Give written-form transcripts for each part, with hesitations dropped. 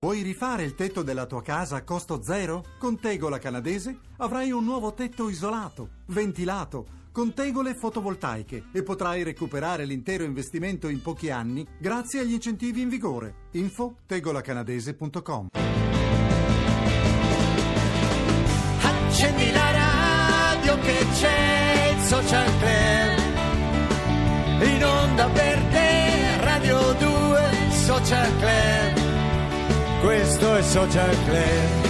Vuoi rifare il tetto della tua casa a costo zero? Con Tegola Canadese avrai un nuovo tetto isolato, ventilato, con tegole fotovoltaiche e potrai recuperare l'intero investimento in pochi anni grazie agli incentivi in vigore. Info tegolacanadese.com. Accendi la radio che c'è il Social Club, in onda per te, Radio 2 Social Club. Questo è Social Club,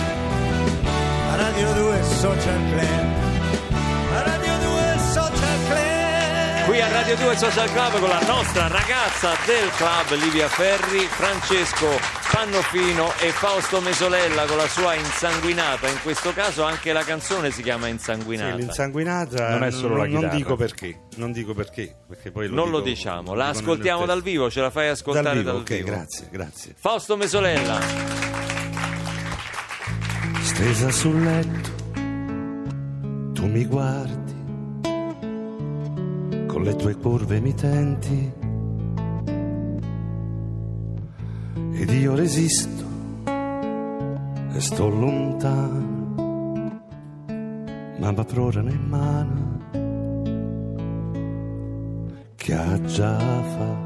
Radio 2 Social Club, Radio 2 Social Club. Qui a Radio 2 Social Club con la nostra ragazza del club Livia Ferri, Francesco Pannofino e Fausto Mesolella con la sua Insanguinata. In questo caso anche la canzone si chiama Insanguinata. Sì, l'insanguinata non è solo la chitarra. Non dico perché poi lo diciamo. La ascoltiamo dal vivo, ce la fai ascoltare dal vivo. Grazie. Fausto Mesolella. Stesa sul letto, tu mi guardi, con le tue curve mi tenti, ed io resisto e sto lontano, ma prorana in mano che ha già fa,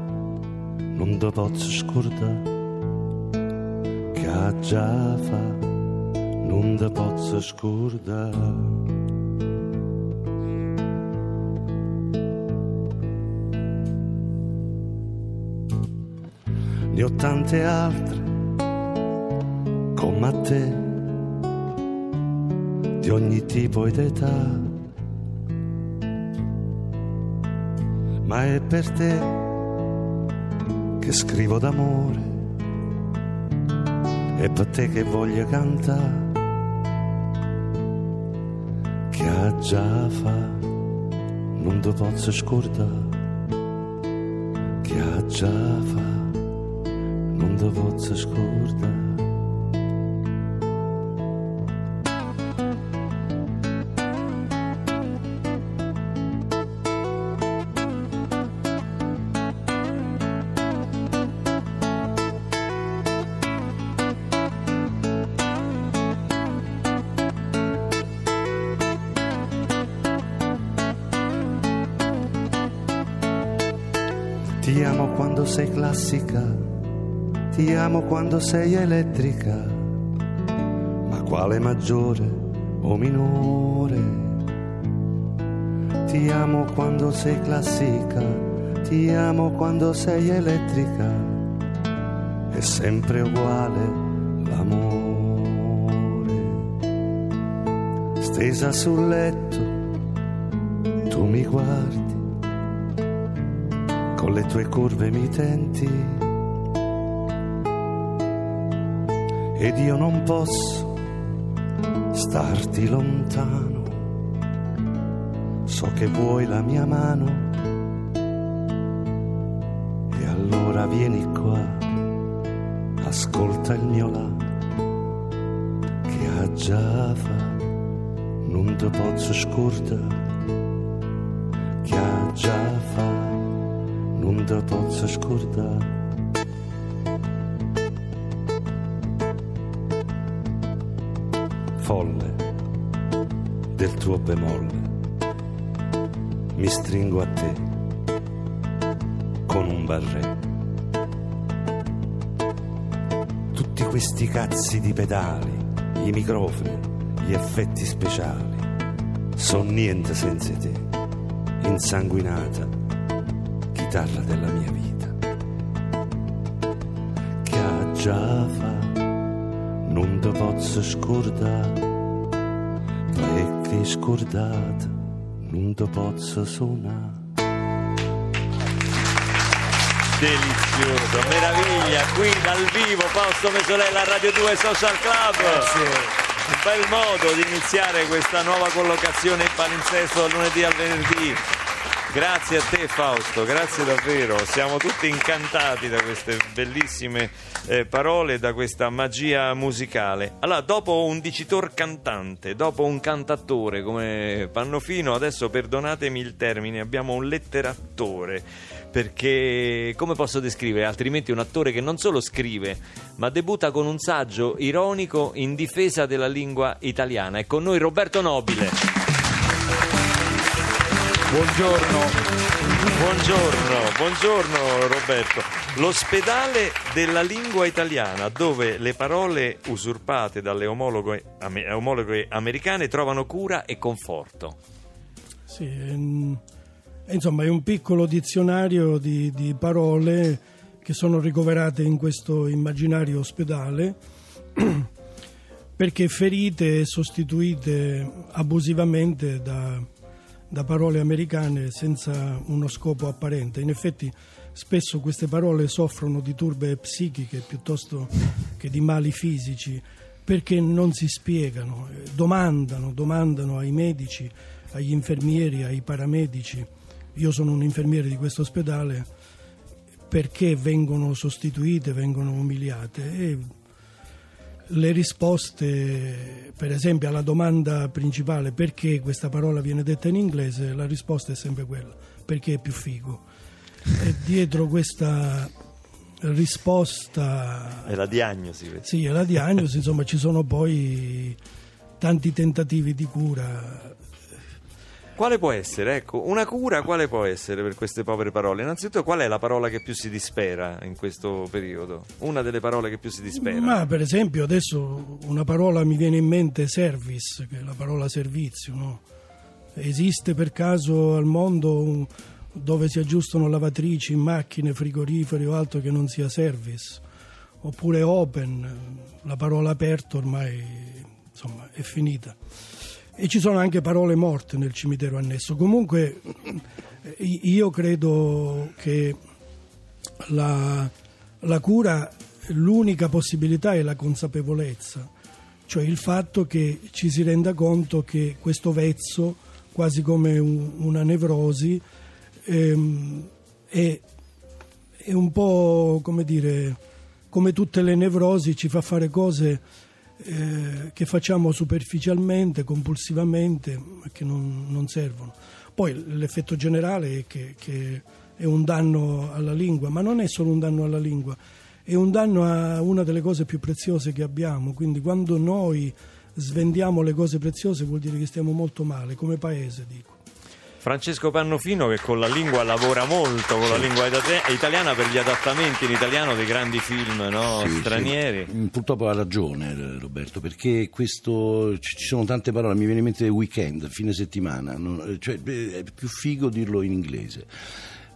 non ti posso scordare, che ha già fa, non ti posso scordare. Ne ho tante altre come a te, di ogni tipo ed età, ma è per te che scrivo d'amore, è per te che voglio cantare, che ha già fa, non ti posso scordare, che ha già fa, non ti posso scordare. Ti amo quando sei classica, ti amo quando sei elettrica, ma quale maggiore o minore? Ti amo quando sei classica, ti amo quando sei elettrica, è sempre uguale l'amore. Stesa sul letto, tu mi guardi, con le tue curve mi tenti, ed io non posso starti lontano, so che vuoi la mia mano, e allora vieni qua, ascolta il mio là, che ha già fa, non ti posso scordare, che ha già fa, non te posso scordare. Folle del tuo bemolle, mi stringo a te con un barretto. Tutti questi cazzi di pedali, i microfoni, gli effetti speciali, son niente senza te, insanguinata chitarra della mia vita, che ha già fa, non ti posso scordare, perché scordata non ti posso suonare. Delizioso, meraviglia, qui dal vivo Fausto Mesolella, Radio 2 Social Club. Grazie. Un bel modo di iniziare questa nuova collocazione in palinsesto dal lunedì al venerdì. Grazie a te Fausto, grazie davvero, siamo tutti incantati da queste bellissime parole, da questa magia musicale. Allora, dopo un dicitor cantante, dopo un cantattore come Pannofino, adesso perdonatemi il termine, abbiamo un letterattore, perché come posso descrivere altrimenti un attore che non solo scrive ma debutta con un saggio ironico in difesa della lingua italiana. È con noi Roberto Nobile. Buongiorno Roberto. L'ospedale della lingua italiana, dove le parole usurpate dalle omologhe americane trovano cura e conforto. Sì, insomma è un piccolo dizionario di parole che sono ricoverate in questo immaginario ospedale perché ferite e sostituite abusivamente da parole americane senza uno scopo apparente. In effetti spesso queste parole soffrono di turbe psichiche piuttosto che di mali fisici perché non si spiegano, domandano ai medici, agli infermieri, ai paramedici. Io sono un infermiere di questo ospedale, perché vengono sostituite, vengono umiliate, e le risposte, per esempio, alla domanda principale perché questa parola viene detta in inglese, la risposta è sempre quella: perché è più figo. E dietro questa risposta è la diagnosi. Sì, è la diagnosi. Insomma, ci sono poi tanti tentativi di cura. Quale può essere, ecco, una cura quale può essere per queste povere parole? Innanzitutto, qual è la parola che più si dispera in questo periodo? Una delle parole che più si dispera? Ma per esempio adesso una parola mi viene in mente, service, che è la parola servizio, no? Esiste per caso al mondo dove si aggiustano lavatrici, macchine, frigoriferi o altro che non sia service? Oppure open, la parola aperto ormai, insomma, è finita. E ci sono anche parole morte nel cimitero annesso. Comunque io credo che la cura, l'unica possibilità è la consapevolezza, cioè il fatto che ci si renda conto che questo vezzo, quasi come una nevrosi, è un po', come dire, come tutte le nevrosi, ci fa fare cose che facciamo superficialmente, compulsivamente, ma che non servono. Poi l'effetto generale è che è un danno alla lingua, ma non è solo un danno alla lingua, è un danno a una delle cose più preziose che abbiamo. Quindi quando noi svendiamo le cose preziose vuol dire che stiamo molto male come paese, dico. Francesco Pannofino, che con la lingua lavora molto, con la lingua italiana, per gli adattamenti in italiano dei grandi film, no? Sì, stranieri. Sì. Purtroppo ha ragione Roberto, perché ci sono tante parole, mi viene in mente weekend, fine settimana, no? Cioè, è più figo dirlo in inglese.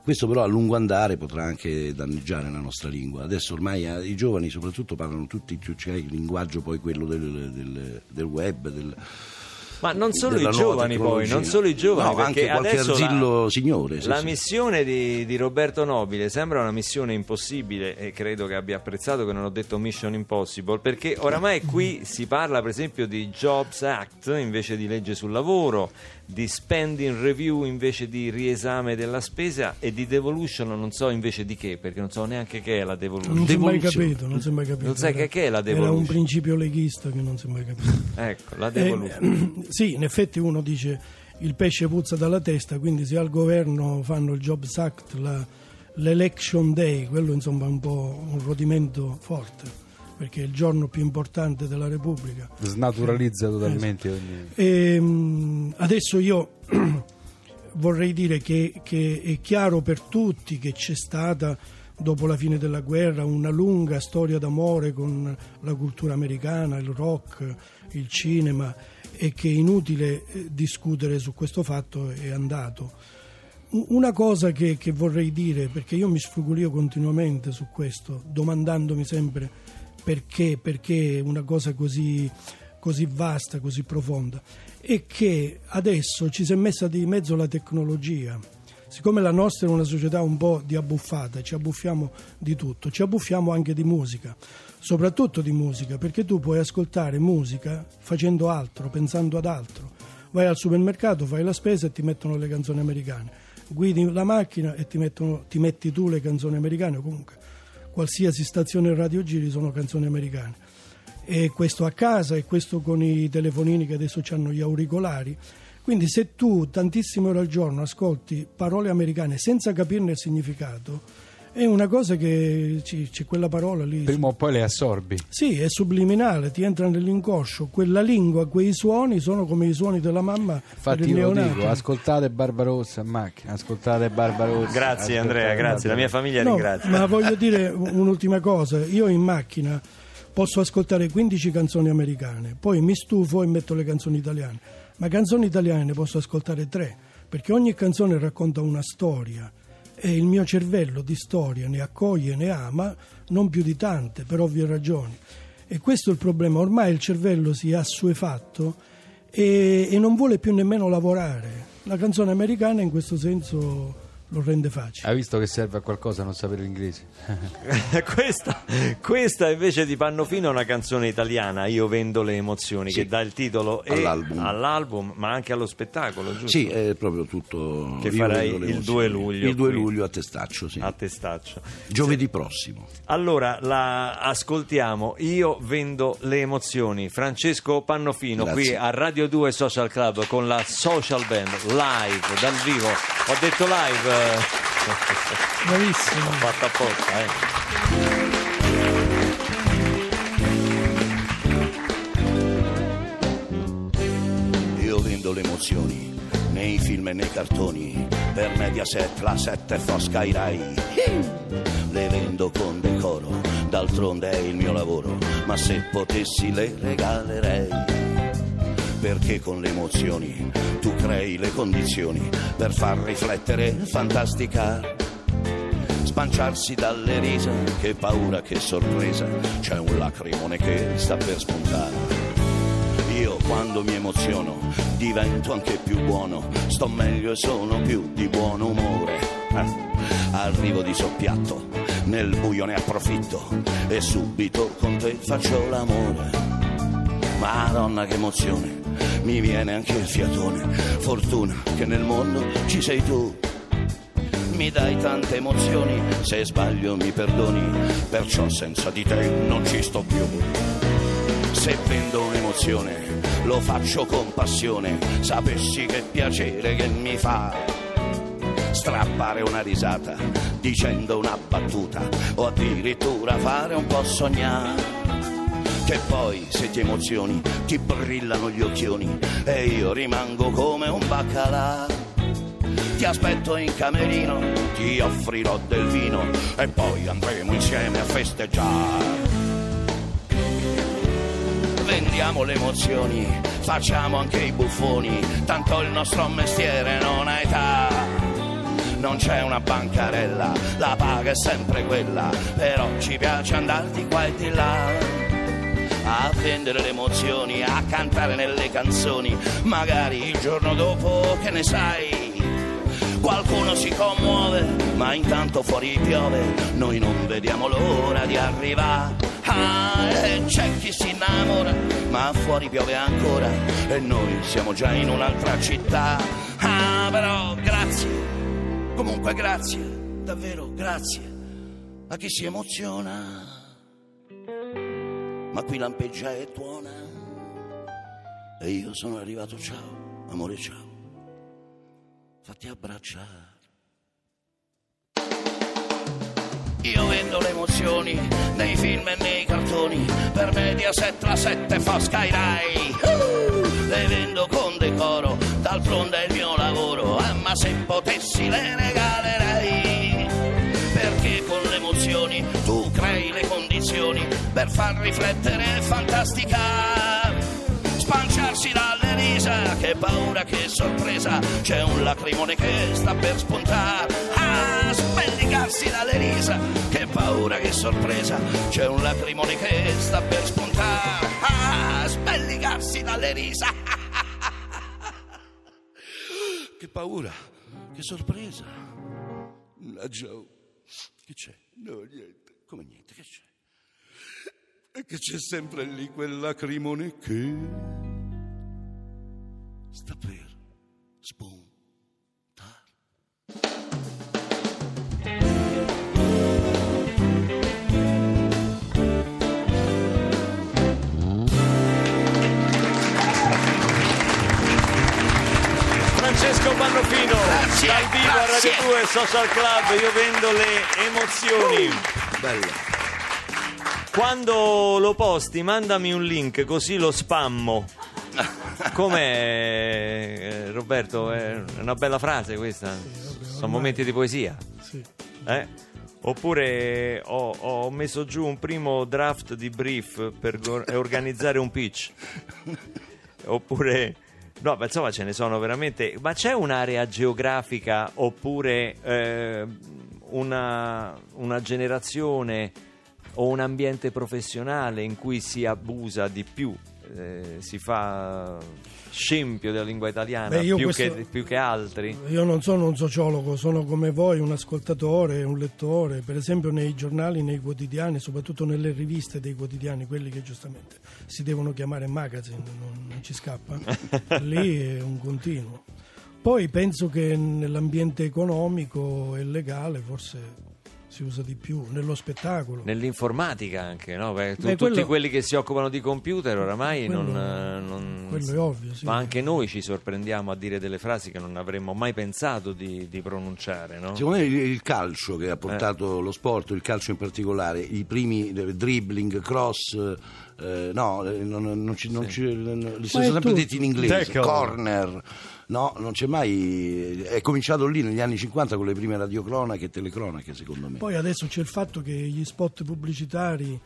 Questo però a lungo andare potrà anche danneggiare la nostra lingua. Adesso ormai i giovani soprattutto parlano tutti, cioè, il linguaggio poi quello del web, ma non solo i giovani poi, perché anche qualche adesso arzillo signore. Sì, la missione di Roberto Nobile sembra una missione impossibile, e credo che abbia apprezzato che non ho detto Mission Impossible, perché oramai qui si parla per esempio di Jobs Act invece di legge sul lavoro, di spending review invece di riesame della spesa, e di devolution non so invece di che, perché non so neanche che è la devolution. Non si è mai capito. Non sai che è la devolution. Era un principio leghista che non si è mai capito. Ecco, la devolution. Sì, in effetti uno dice il pesce puzza dalla testa, quindi se al governo fanno il Jobs Act, l'Election Day, quello insomma è un po' un rodimento forte, perché è il giorno più importante della Repubblica. Snaturalizza totalmente ogni... adesso io vorrei dire che è chiaro per tutti che c'è stata, dopo la fine della guerra, una lunga storia d'amore con la cultura americana, il rock, il cinema, e che è inutile discutere su questo fatto, è andato. Una cosa che vorrei dire, perché io mi sfrugolio continuamente su questo, domandandomi sempre perché una cosa così vasta, così profonda, è che adesso ci si è messa di mezzo la tecnologia. Siccome la nostra è una società un po' di abbuffata, ci abbuffiamo di tutto, ci abbuffiamo anche di musica, soprattutto di musica, perché tu puoi ascoltare musica facendo altro, pensando ad altro. Vai al supermercato, fai la spesa e ti mettono le canzoni americane, guidi la macchina e ti metti tu le canzoni americane, o comunque qualsiasi stazione radio giri sono canzoni americane, e questo a casa e questo con i telefonini che adesso hanno gli auricolari. Quindi se tu tantissime ore al giorno ascolti parole americane senza capirne il significato, è una cosa che c'è quella parola lì. Prima o poi le assorbi. Sì, è subliminale, ti entra nell'inconscio. Quella lingua, quei suoni sono come i suoni della mamma. Infatti del neonato. Io dico, ascoltate Barbarossa in macchina, ascoltate Barbarossa. Grazie Andrea, grazie, la mia famiglia ringrazia. Ma voglio dire un'ultima cosa, io in macchina posso ascoltare 15 canzoni americane, poi mi stufo e metto le canzoni italiane. Ma canzoni italiane ne posso ascoltare 3, perché ogni canzone racconta una storia e il mio cervello di storia ne accoglie, ne ama, non più di tante, per ovvie ragioni. E questo è il problema, ormai il cervello si è assuefatto e non vuole più nemmeno lavorare. La canzone americana in questo senso lo rende facile. Hai visto che serve a qualcosa non sapere l'inglese? questa invece di Pannofino è una canzone italiana, Io vendo le emozioni, sì, che dà il titolo all'album. All'album, ma anche allo spettacolo, giusto? Sì, è proprio tutto. Che farai il 2 luglio. Il 2 luglio a Testaccio, sì. A Testaccio. Giovedì prossimo. Allora, la ascoltiamo, Io vendo le emozioni, Francesco Pannofino. Grazie. Qui a Radio 2 Social Club con la Social Band, live, dal vivo. Ho detto live. Bravissimo, fatta apposta, Io vendo le emozioni nei film e nei cartoni, per Mediaset, la 7 fa Sky Rai. Le vendo con decoro, d'altronde è il mio lavoro, ma se potessi le regalerei, perché con le emozioni tu crei le condizioni per far riflettere, fantasticare, spanciarsi dalle risa, che paura, che sorpresa, c'è un lacrimone che sta per spuntare. Io quando mi emoziono divento anche più buono, sto meglio e sono più di buon umore. Arrivo di soppiatto, nel buio ne approfitto e subito con te faccio l'amore. Madonna che emozione, mi viene anche il fiatone, fortuna che nel mondo ci sei tu. Mi dai tante emozioni, se sbaglio mi perdoni, perciò senza di te non ci sto più. Se vendo un'emozione, lo faccio con passione, sapessi che piacere che mi fa strappare una risata, dicendo una battuta o addirittura fare un po' sognare. Che poi se ti emozioni ti brillano gli occhioni e io rimango come un baccalà. Ti aspetto in camerino, ti offrirò del vino e poi andremo insieme a festeggiare. Vendiamo le emozioni, facciamo anche i buffoni, tanto il nostro mestiere non ha età. Non c'è una bancarella, la paga è sempre quella, però ci piace andare di qua e di là, a vendere le emozioni, a cantare nelle canzoni, magari il giorno dopo, che ne sai, qualcuno si commuove, ma intanto fuori piove, noi non vediamo l'ora di arrivare. E c'è chi si innamora, ma fuori piove ancora e noi siamo già in un'altra città. Però grazie, comunque grazie, davvero grazie a chi si emoziona. Ma qui lampeggia e tuona e io sono arrivato, ciao, amore, ciao, fatti abbracciare. Io vendo le emozioni nei film e nei cartoni, per Mediaset, la 7 fa Sky Rai. Le vendo con decoro, d'altronde è il mio lavoro, ma se potessi le regalerei, perché con le emozioni tu crei le condizioni per far riflettere, fantastica, spanciarsi dalle risa, che paura, che sorpresa, c'è un lacrimone che sta per spuntare. Spellicarsi dalle risa, che paura, che sorpresa, c'è un lacrimone che sta per spuntare. Spellicarsi dalle risa, che paura, che sorpresa. Laggiù, che c'è? No, niente. Come niente, che c'è? E che c'è sempre lì quel lacrimone che sta per spuntare. Pannofino, dal vivo a Radio 2 Social Club. Io vendo le emozioni. Bello. Quando lo posti mandami un link così lo spammo. Com'è, Roberto? È una bella frase questa. Sono momenti di poesia. Oppure ho messo giù un primo draft di brief per organizzare un pitch. Oppure no, ma insomma ce ne sono veramente. Ma c'è un'area geografica oppure una generazione o un ambiente professionale in cui si abusa di più, si fa scempio della lingua italiana? Beh, più che altri. Io non sono un sociologo, sono come voi un ascoltatore, un lettore. Per esempio nei giornali, nei quotidiani, soprattutto nelle riviste dei quotidiani, quelli che giustamente si devono chiamare magazine, non ci scappa, lì è un continuo. Poi penso che nell'ambiente economico e legale forse si usa di più, nello spettacolo, nell'informatica anche, no? Beh, tutti quelli che si occupano di computer oramai quello è ovvio, sì. Ma anche noi ci sorprendiamo a dire delle frasi che non avremmo mai pensato di pronunciare, no? Secondo me il calcio che ha portato lo sport, il calcio in particolare, i primi dribbling, cross, li sono sempre detti in inglese, corner. No, non c'è mai. È cominciato lì negli anni 50 con le prime radiocronache e telecronache, secondo me. Poi adesso c'è il fatto che gli spot pubblicitari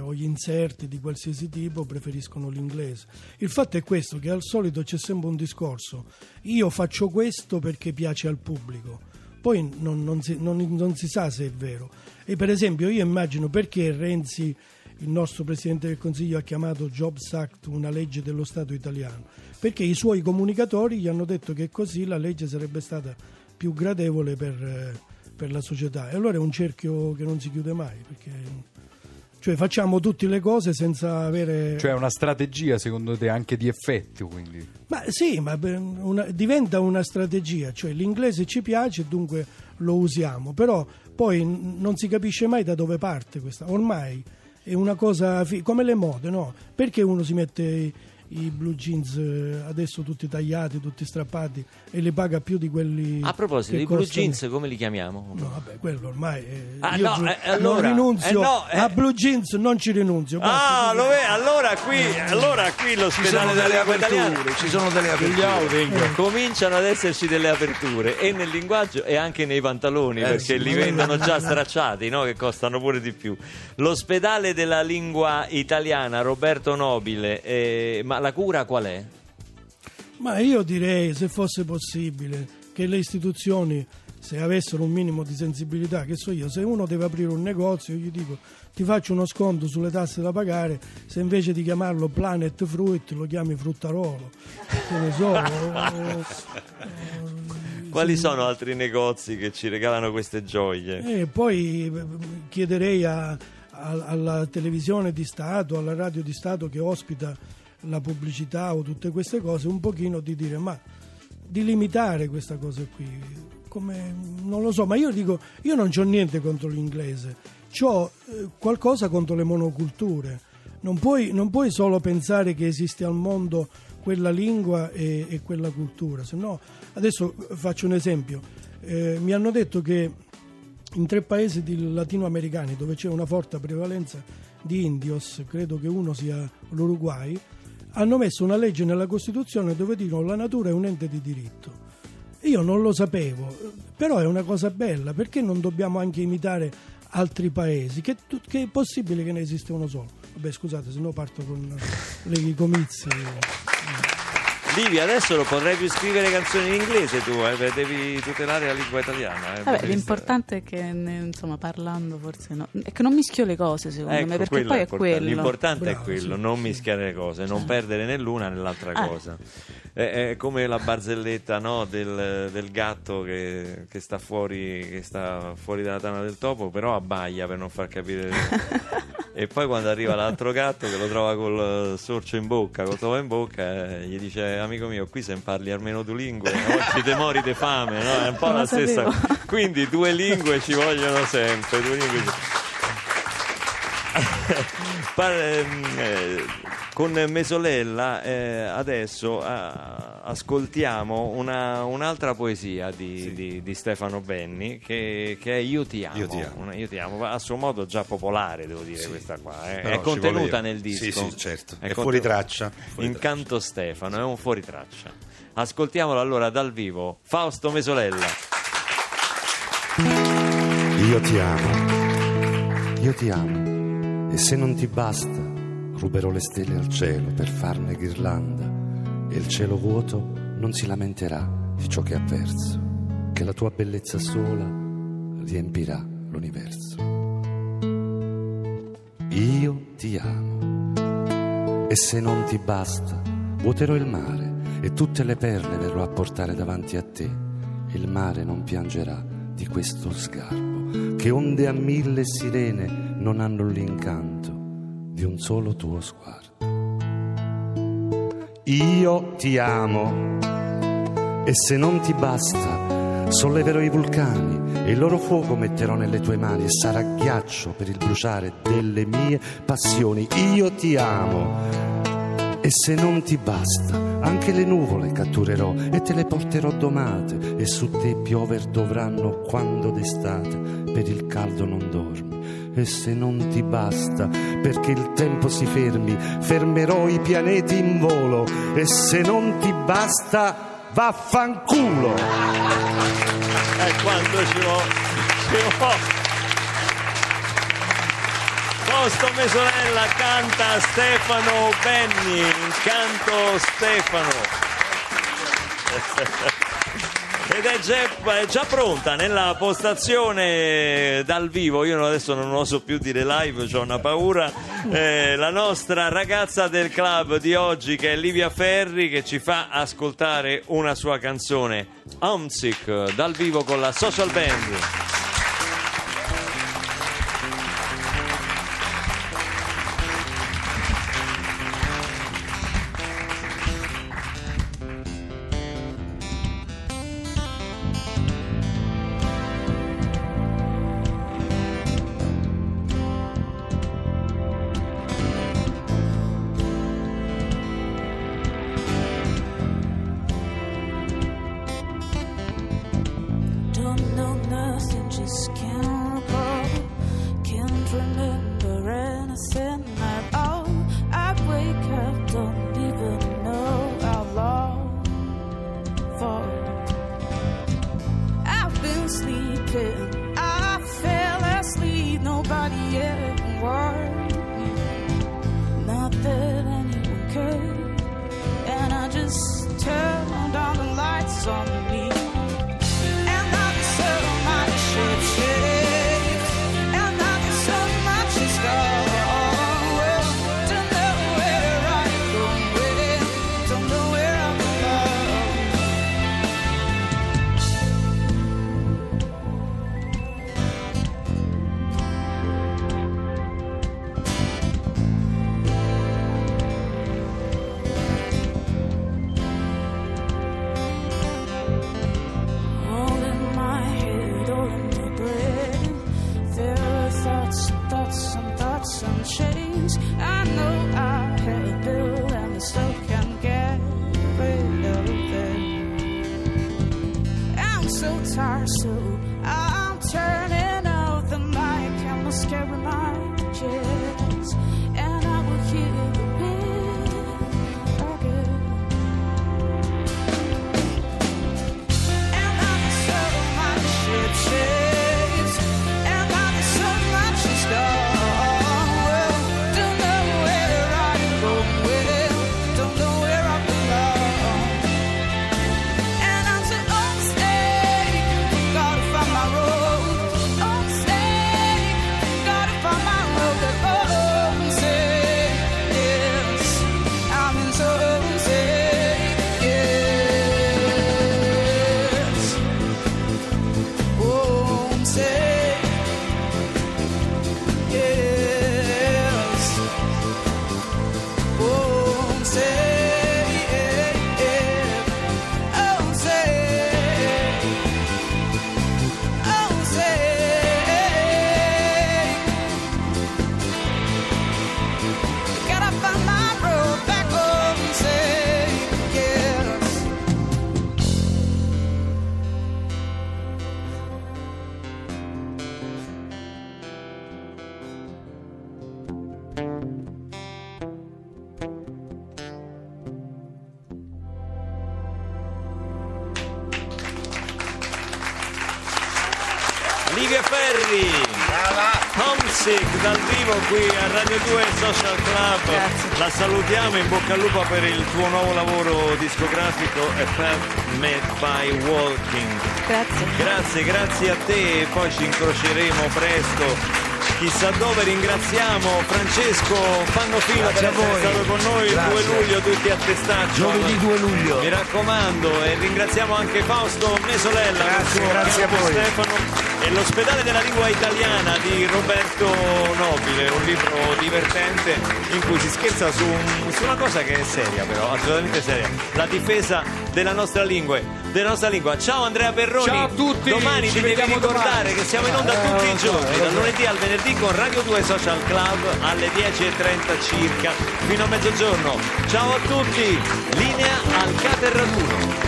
o gli inserti di qualsiasi tipo preferiscono l'inglese. Il fatto è questo, che al solito c'è sempre un discorso: io faccio questo perché piace al pubblico. Poi non si sa se è vero. E per esempio io immagino perché Renzi, il nostro Presidente del Consiglio, ha chiamato Jobs Act una legge dello Stato italiano, perché i suoi comunicatori gli hanno detto che così la legge sarebbe stata più gradevole per la società. E allora è un cerchio che non si chiude mai, perché cioè facciamo tutte le cose senza avere... Cioè una strategia, secondo te, anche di effetto, quindi? Ma sì, ma diventa una strategia, cioè l'inglese ci piace, dunque lo usiamo, però poi non si capisce mai da dove parte questa, ormai... È una cosa come le mode, no? Perché uno si mette i blue jeans adesso tutti tagliati, tutti strappati, e li paga più di quelli. A proposito, i blue jeans come li chiamiamo? No, vabbè, quello ormai. Allora non rinunzio. A blue jeans non ci rinunzio. Allora qui l'ospedale delle aperture. Ci sono delle aperture. Cominciano ad esserci delle aperture, e nel linguaggio e anche nei pantaloni, perché li vendono già stracciati, no? Che costano pure di più. L'ospedale della lingua italiana, Roberto Nobile. Ma la cura qual è? Ma io direi, se fosse possibile, che le istituzioni, se avessero un minimo di sensibilità, che so io, se uno deve aprire un negozio, io gli dico ti faccio uno sconto sulle tasse da pagare, se invece di chiamarlo Planet Fruit lo chiami Fruttarolo, che ne so. Quali sono altri negozi che ci regalano queste gioie? E poi chiederei alla televisione di Stato, alla radio di Stato che ospita la pubblicità o tutte queste cose, un pochino di dire, ma di limitare questa cosa qui, come, non lo so, ma io dico, io non c'ho niente contro l'inglese, c'ho qualcosa contro le monoculture. Non puoi solo pensare che esiste al mondo quella lingua e quella cultura, se no, adesso faccio un esempio, mi hanno detto che in 3 paesi latinoamericani dove c'è una forte prevalenza di indios, credo che uno sia l'Uruguay, hanno messo una legge nella Costituzione dove dicono la natura è un ente di diritto. Io non lo sapevo, però è una cosa bella, perché non dobbiamo anche imitare altri paesi, che è possibile che ne esiste uno solo. Vabbè, scusate, se no parto con i comizi. Livi, adesso lo potrai più scrivere canzoni in inglese tu, devi tutelare la lingua italiana. Vabbè, l'importante è che, insomma, parlando forse no, è che non mischio le cose, secondo me, perché poi è quello. L'importante è quello, non mischiare le cose, non perdere né l'una né l'altra cosa. È come la barzelletta, no, del gatto che sta fuori dalla tana del topo, però abbaia per non far capire... E poi quando arriva l'altro gatto che lo trova col sorcio in bocca, col topo in bocca, gli dice amico mio, qui se imparli almeno 2 lingue oggi te mori di fame, no? È un po' la stessa. Quindi 2 lingue ci vogliono sempre, 2 lingue. Con Mesolella adesso ascoltiamo un'altra poesia di Stefano Benni che è Io ti amo. Io ti amo, a suo modo già popolare, devo dire, sì, questa qua. È contenuta nel disco. Sì, sì, certo. È fuori traccia. Incanto Stefano, è un fuori traccia. Ascoltiamolo allora dal vivo. Fausto Mesolella. Io ti amo. Io ti amo. E se non ti basta, ruberò le stelle al cielo per farne ghirlanda, e il cielo vuoto non si lamenterà di ciò che ha perso, che la tua bellezza sola riempirà l'universo. Io ti amo, e se non ti basta, vuoterò il mare e tutte le perle verrò a portare davanti a te. Il mare non piangerà di questo sgarbo, che onde a mille sirene non hanno l'incanto di un solo tuo sguardo. Io ti amo, e se non ti basta, solleverò i vulcani e il loro fuoco metterò nelle tue mani, e sarà ghiaccio per il bruciare delle mie passioni. Io ti amo, e se non ti basta, anche le nuvole catturerò e te le porterò domate, e su te piover dovranno quando d'estate per il caldo non dormi. E se non ti basta, perché il tempo si fermi, fermerò i pianeti in volo. E se non ti basta, vaffanculo. Quanto ci vuole. Fausto Mesolella canta Stefano Benni, Incanto Stefano. Ed è già pronta nella postazione dal vivo, io adesso non oso più dire live, ho una paura, la nostra ragazza del club di oggi che è Livia Ferri, che ci fa ascoltare una sua canzone, Homesick, dal vivo con la Social Band. Gotta find my road. Ferri. Homesick dal vivo qui a Radio 2 Social Club. Grazie. La salutiamo, in bocca al lupo per il tuo nuovo lavoro discografico A Path Met by Walking. Grazie. Grazie a te e poi ci incroceremo presto. Chissà dove. Ringraziamo Francesco Pannofino per essere stato con noi. Grazie. 2 luglio tutti a festaccio. Giovedì 2 luglio. Mi raccomando, e ringraziamo anche Fausto Mesolella. Grazie a voi. Stefano e l'ospedale della lingua italiana di Roberto Nobile, un libro divertente in cui si scherza su una cosa che è seria, però assolutamente seria, la difesa della nostra lingua. Ciao Andrea Perroni. Ciao a tutti. Domani ci vediamo, ricordare che siamo in onda tutti i giorni, dal lunedì al venerdì con Radio 2 Social Club alle 10:30 circa fino a mezzogiorno. Ciao a tutti. Linea al Caterraduno.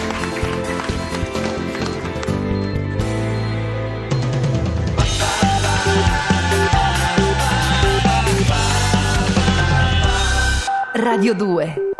Radio 2